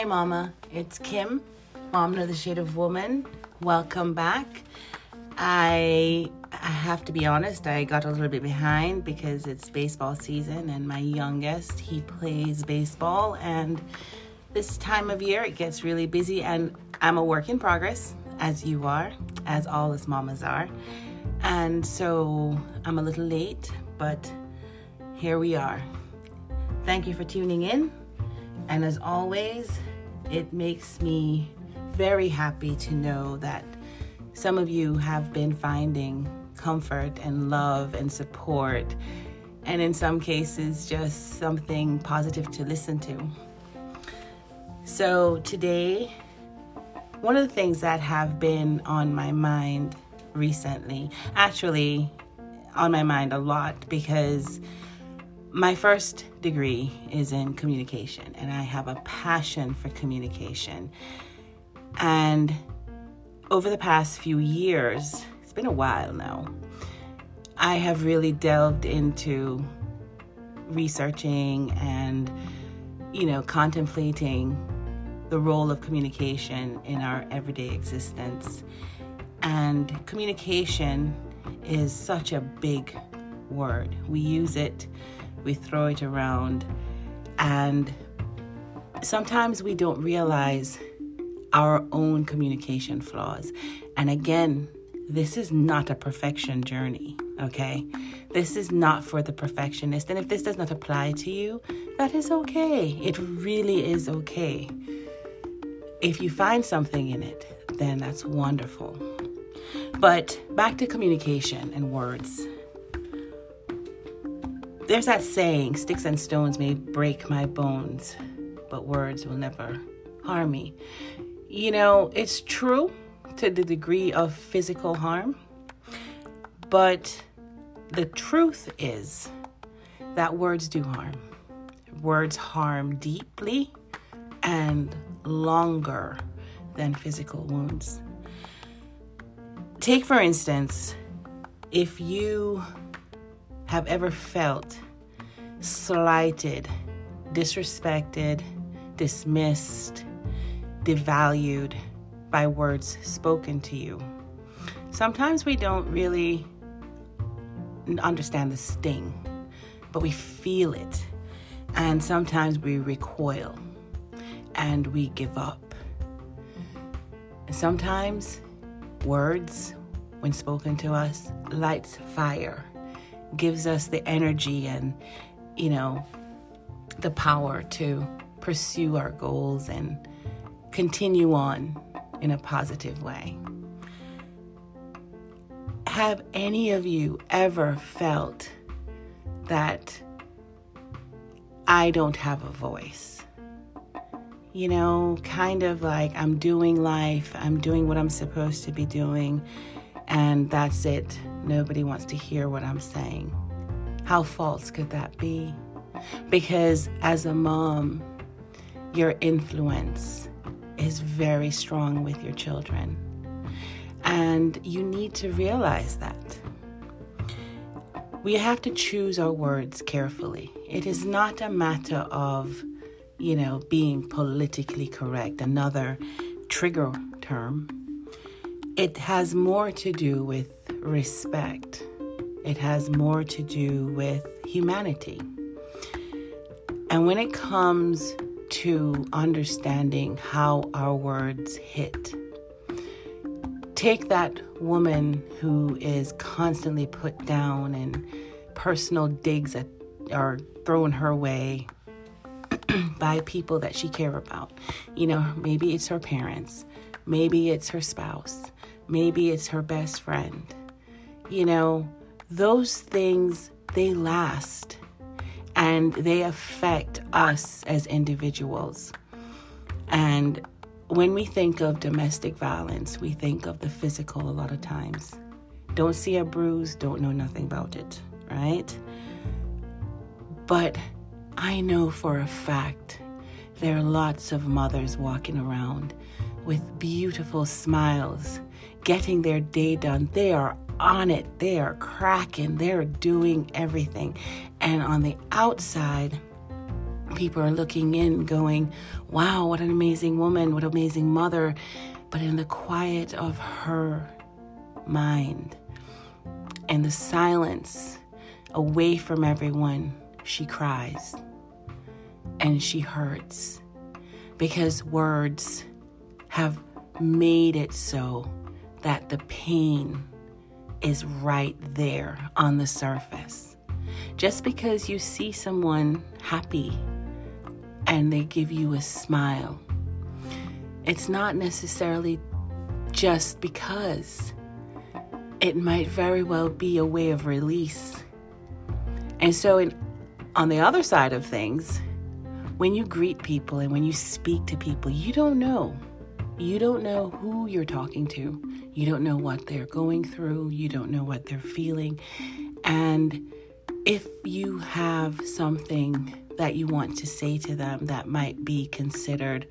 Hi Mama, it's Kim, Mom of the Shade of Woman. Welcome back. I have to be honest, I got a little bit behind because it's baseball season and my youngest, he plays baseball, and this time of year it gets really busy, and I'm a work in progress, as you are, as all us mamas are. And so I'm a little late, but here we are. Thank you for tuning in. And as always, it makes me very happy to know that some of you have been finding comfort and love and support, and in some cases, just something positive to listen to. So today, one of the things that have been on my mind recently, actually on my mind a lot, because my first degree is in communication, and I have a passion for communication. And over the past few years, it's been a while now, I have really delved into researching and, contemplating the role of communication in our everyday existence. And communication is such a big word. We use it, we throw it around, and sometimes we don't realize our own communication flaws. And again, this is not a perfection journey, okay? This is not for the perfectionist. And if this does not apply to you, that is okay. It really is okay. If you find something in it, then that's wonderful. But back to communication and words. There's that saying, sticks and stones may break my bones, but words will never harm me. It's true to the degree of physical harm, but the truth is that words do harm. Words harm deeply and longer than physical wounds. Take, for instance, if you have ever felt slighted, disrespected, dismissed, devalued by words spoken to you. Sometimes we don't really understand the sting, but we feel it. And sometimes we recoil and we give up. Sometimes words, when spoken to us, lights fire, gives us the energy and, the power to pursue our goals and continue on in a positive way. Have any of you ever felt that I don't have a voice? Kind of like I'm doing life, I'm doing what I'm supposed to be doing, and that's it. Nobody wants to hear what I'm saying. How false could that be? Because as a mom, your influence is very strong with your children. And you need to realize that. We have to choose our words carefully. It is not a matter of, being politically correct, another trigger term. It has more to do with respect. It has more to do with humanity. And when it comes to understanding how our words hit, take that woman who is constantly put down and personal digs are thrown her way by people that she cares about. Maybe it's her parents. Maybe it's her spouse. Maybe it's her best friend. Those things, they last, and they affect us as individuals. And when we think of domestic violence, we think of the physical a lot of times. Don't see a bruise, don't know nothing about it, right? But I know for a fact there are lots of mothers walking around with beautiful smiles, getting their day done. They are on it. They are cracking. They're doing everything. And on the outside, people are looking in going, wow, what an amazing woman, what an amazing mother. But in the quiet of her mind and the silence away from everyone, she cries and she hurts, because words have made it so that the pain is right there on the surface. Just because you see someone happy and they give you a smile, it's not necessarily just because. It might very well be a way of release. And so on the other side of things, when you greet people and when you speak to people, you don't know. You don't know who you're talking to. You don't know what they're going through. You don't know what they're feeling. And if you have something that you want to say to them that might be considered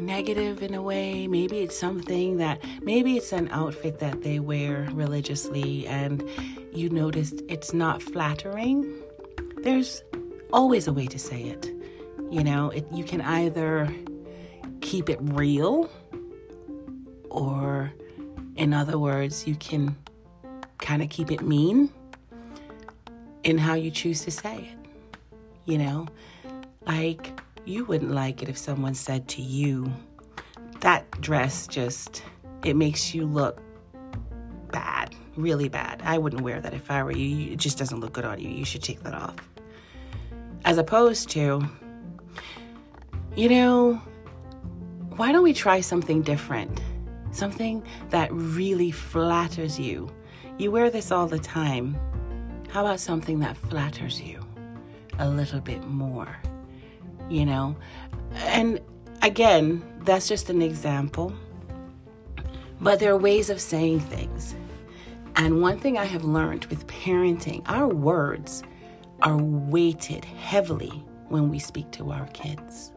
negative in a way, maybe it's something that, maybe it's an outfit that they wear religiously and you noticed it's not flattering, there's always a way to say it. You know, you can either keep it real, or in other words, you can kind of keep it mean in how you choose to say it. You know, like, you wouldn't like it if someone said to you, that dress just, it makes you look bad, really bad. I wouldn't wear that if I were you. It just doesn't look good on you. You should take that off. As opposed to, you know, why don't we try something different? Something that really flatters you. You wear this all the time. How about something that flatters you a little bit more? You know? And again, that's just an example. But there are ways of saying things. And one thing I have learned with parenting, our words are weighted heavily when we speak to our kids.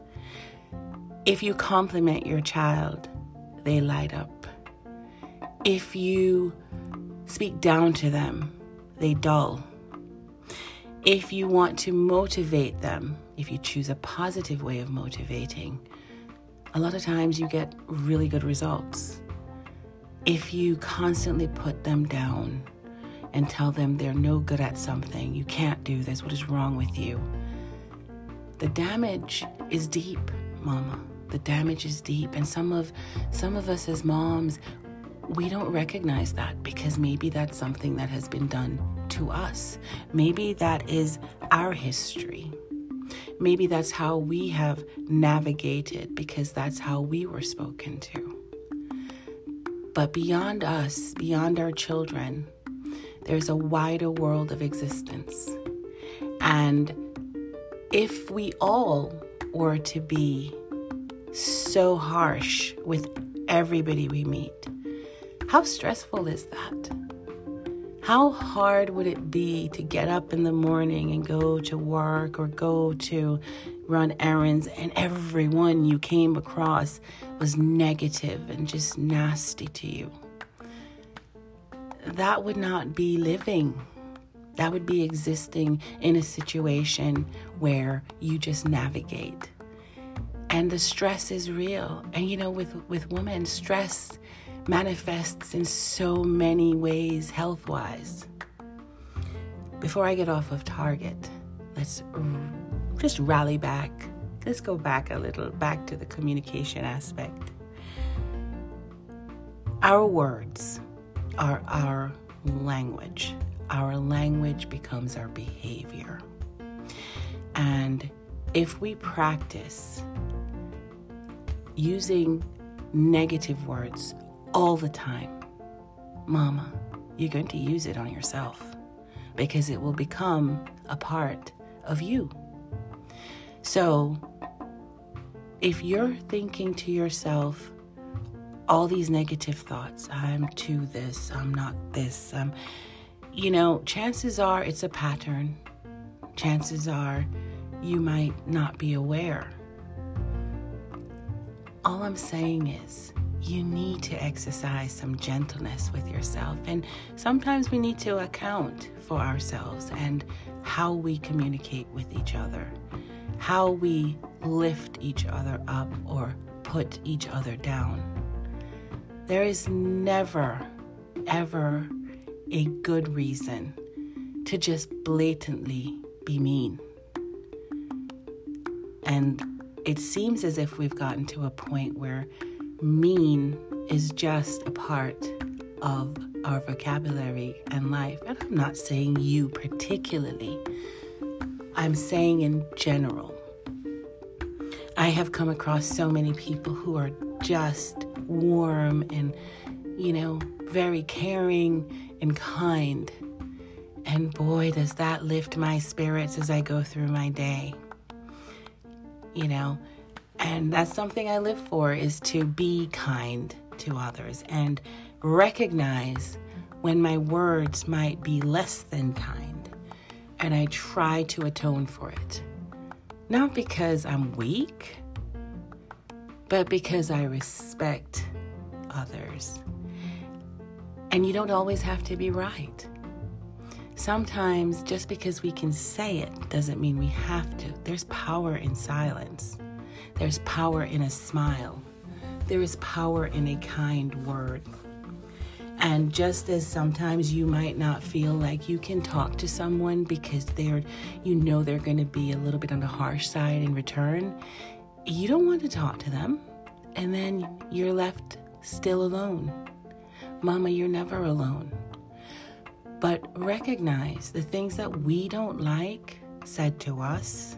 If you compliment your child, they light up. If you speak down to them, they dull. If you want to motivate them, if you choose a positive way of motivating, a lot of times you get really good results. If you constantly put them down and tell them they're no good at something, you can't do this, what is wrong with you? The damage is deep, Mama. The damage is deep, and some of us as moms, we don't recognize that, because maybe that's something that has been done to us. Maybe that is our history. Maybe that's how we have navigated, because that's how we were spoken to. But beyond us, beyond our children, there's a wider world of existence. And if we all were to be so harsh with everybody we meet, how stressful is that? How hard would it be to get up in the morning and go to work or go to run errands, and everyone you came across was negative and just nasty to you? That would not be living. That would be existing in a situation where you just navigate. And the stress is real. And you know, with women, stress manifests in so many ways health-wise. Before I get off of target, let's just rally back. Let's go back a little, back to the communication aspect. Our words are our language. Our language becomes our behavior. And if we practice using negative words all the time, Mama, you're going to use it on yourself, because it will become a part of you. So if you're thinking to yourself all these negative thoughts, I'm to this, I'm not this, you know, chances are it's a pattern. Chances are you might not be aware. All I'm saying is, you need to exercise some gentleness with yourself. And sometimes we need to account for ourselves and how we communicate with each other, how we lift each other up or put each other down. There is never, ever a good reason to just blatantly be mean. And it seems as if we've gotten to a point where mean is just a part of our vocabulary and life. And I'm not saying you particularly. I'm saying in general. I have come across so many people who are just warm and, very caring and kind. And boy, does that lift my spirits as I go through my day. And that's something I live for, is to be kind to others and recognize when my words might be less than kind. And I try to atone for it. Not because I'm weak, but because I respect others. And you don't always have to be right. Sometimes just because we can say it doesn't mean we have to. There's power in silence. There's power in a smile. There is power in a kind word. And just as sometimes you might not feel like you can talk to someone because they're going to be a little bit on the harsh side in return, you don't want to talk to them. And then you're left still alone. Mama, you're never alone. But recognize the things that we don't like said to us,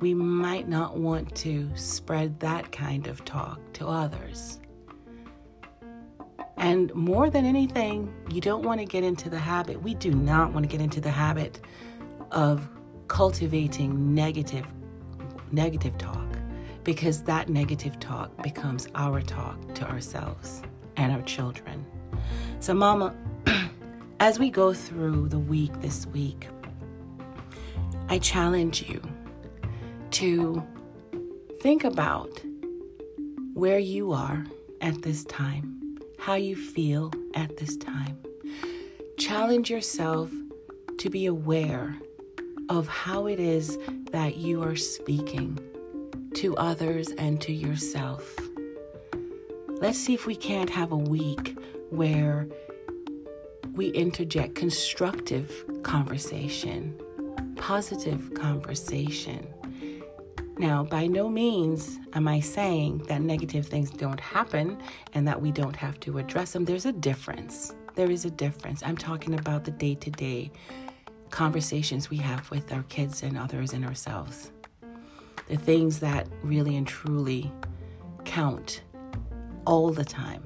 we might not want to spread that kind of talk to others. And more than anything, you don't want to get into the habit. We do not want to get into the habit of cultivating negative talk, because that negative talk becomes our talk to ourselves and our children. So Mama, as we go through the week this week, I challenge you to think about where you are at this time, how you feel at this time. Challenge yourself to be aware of how it is that you are speaking to others and to yourself. Let's see if we can't have a week where we interject constructive conversation, positive conversation. Now, by no means am I saying that negative things don't happen and that we don't have to address them. There's a difference. There is a difference. I'm talking about the day-to-day conversations we have with our kids and others and ourselves. The things that really and truly count all the time.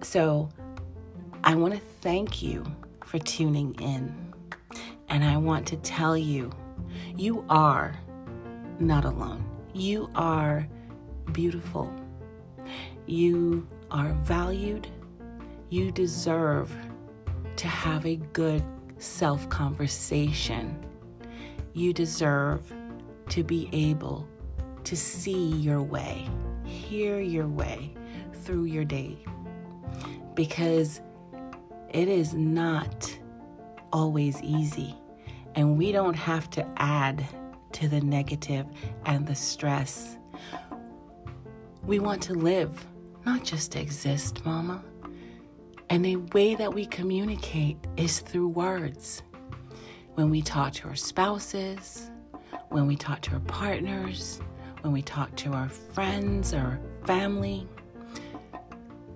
So I want to thank you for tuning in. And I want to tell you, you are not alone. You are beautiful. You are valued. You deserve to have a good self-conversation. You deserve to be able to see your way, hear your way through your day. Because it is not always easy. And we don't have to add to the negative and the stress. We want to live, not just exist, Mama. And the way that we communicate is through words. When we talk to our spouses, when we talk to our partners, when we talk to our friends or family,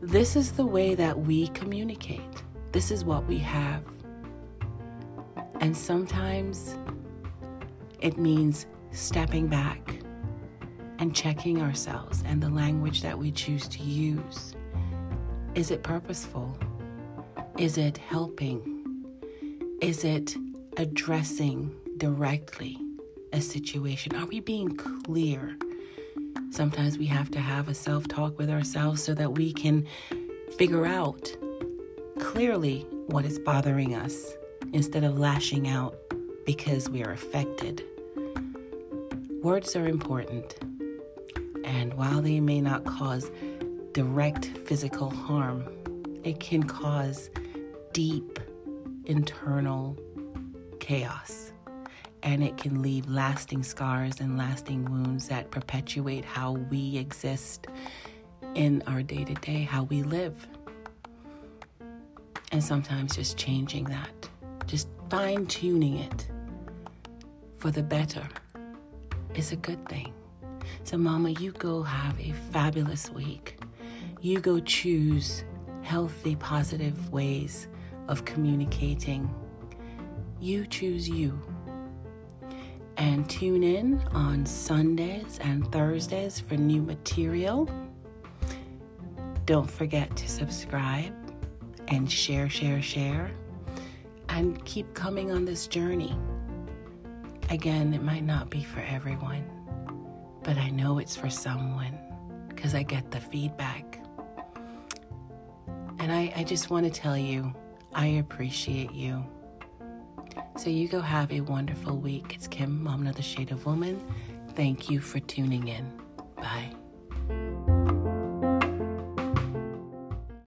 this is the way that we communicate. This is what we have. And sometimes it means stepping back and checking ourselves and the language that we choose to use. Is it purposeful? Is it helping? Is it addressing directly a situation? Are we being clear? Sometimes we have to have a self-talk with ourselves so that we can figure out clearly what is bothering us, instead of lashing out because we are affected. Words are important. And while they may not cause direct physical harm, it can cause deep internal chaos. And it can leave lasting scars and lasting wounds that perpetuate how we exist in our day-to-day, how we live. And sometimes just changing that, just fine-tuning it for the better is a good thing. So mama, you go have a fabulous week. You go choose healthy, positive ways of communicating. You choose you. And tune in on Sundays and Thursdays for new material. Don't forget to subscribe and share. And keep coming on this journey. Again, it might not be for everyone, but I know it's for someone because I get the feedback. And I just want to tell you, I appreciate you. So you go have a wonderful week. It's Kim, Mom, Another Shade of Woman. Thank you for tuning in. Bye.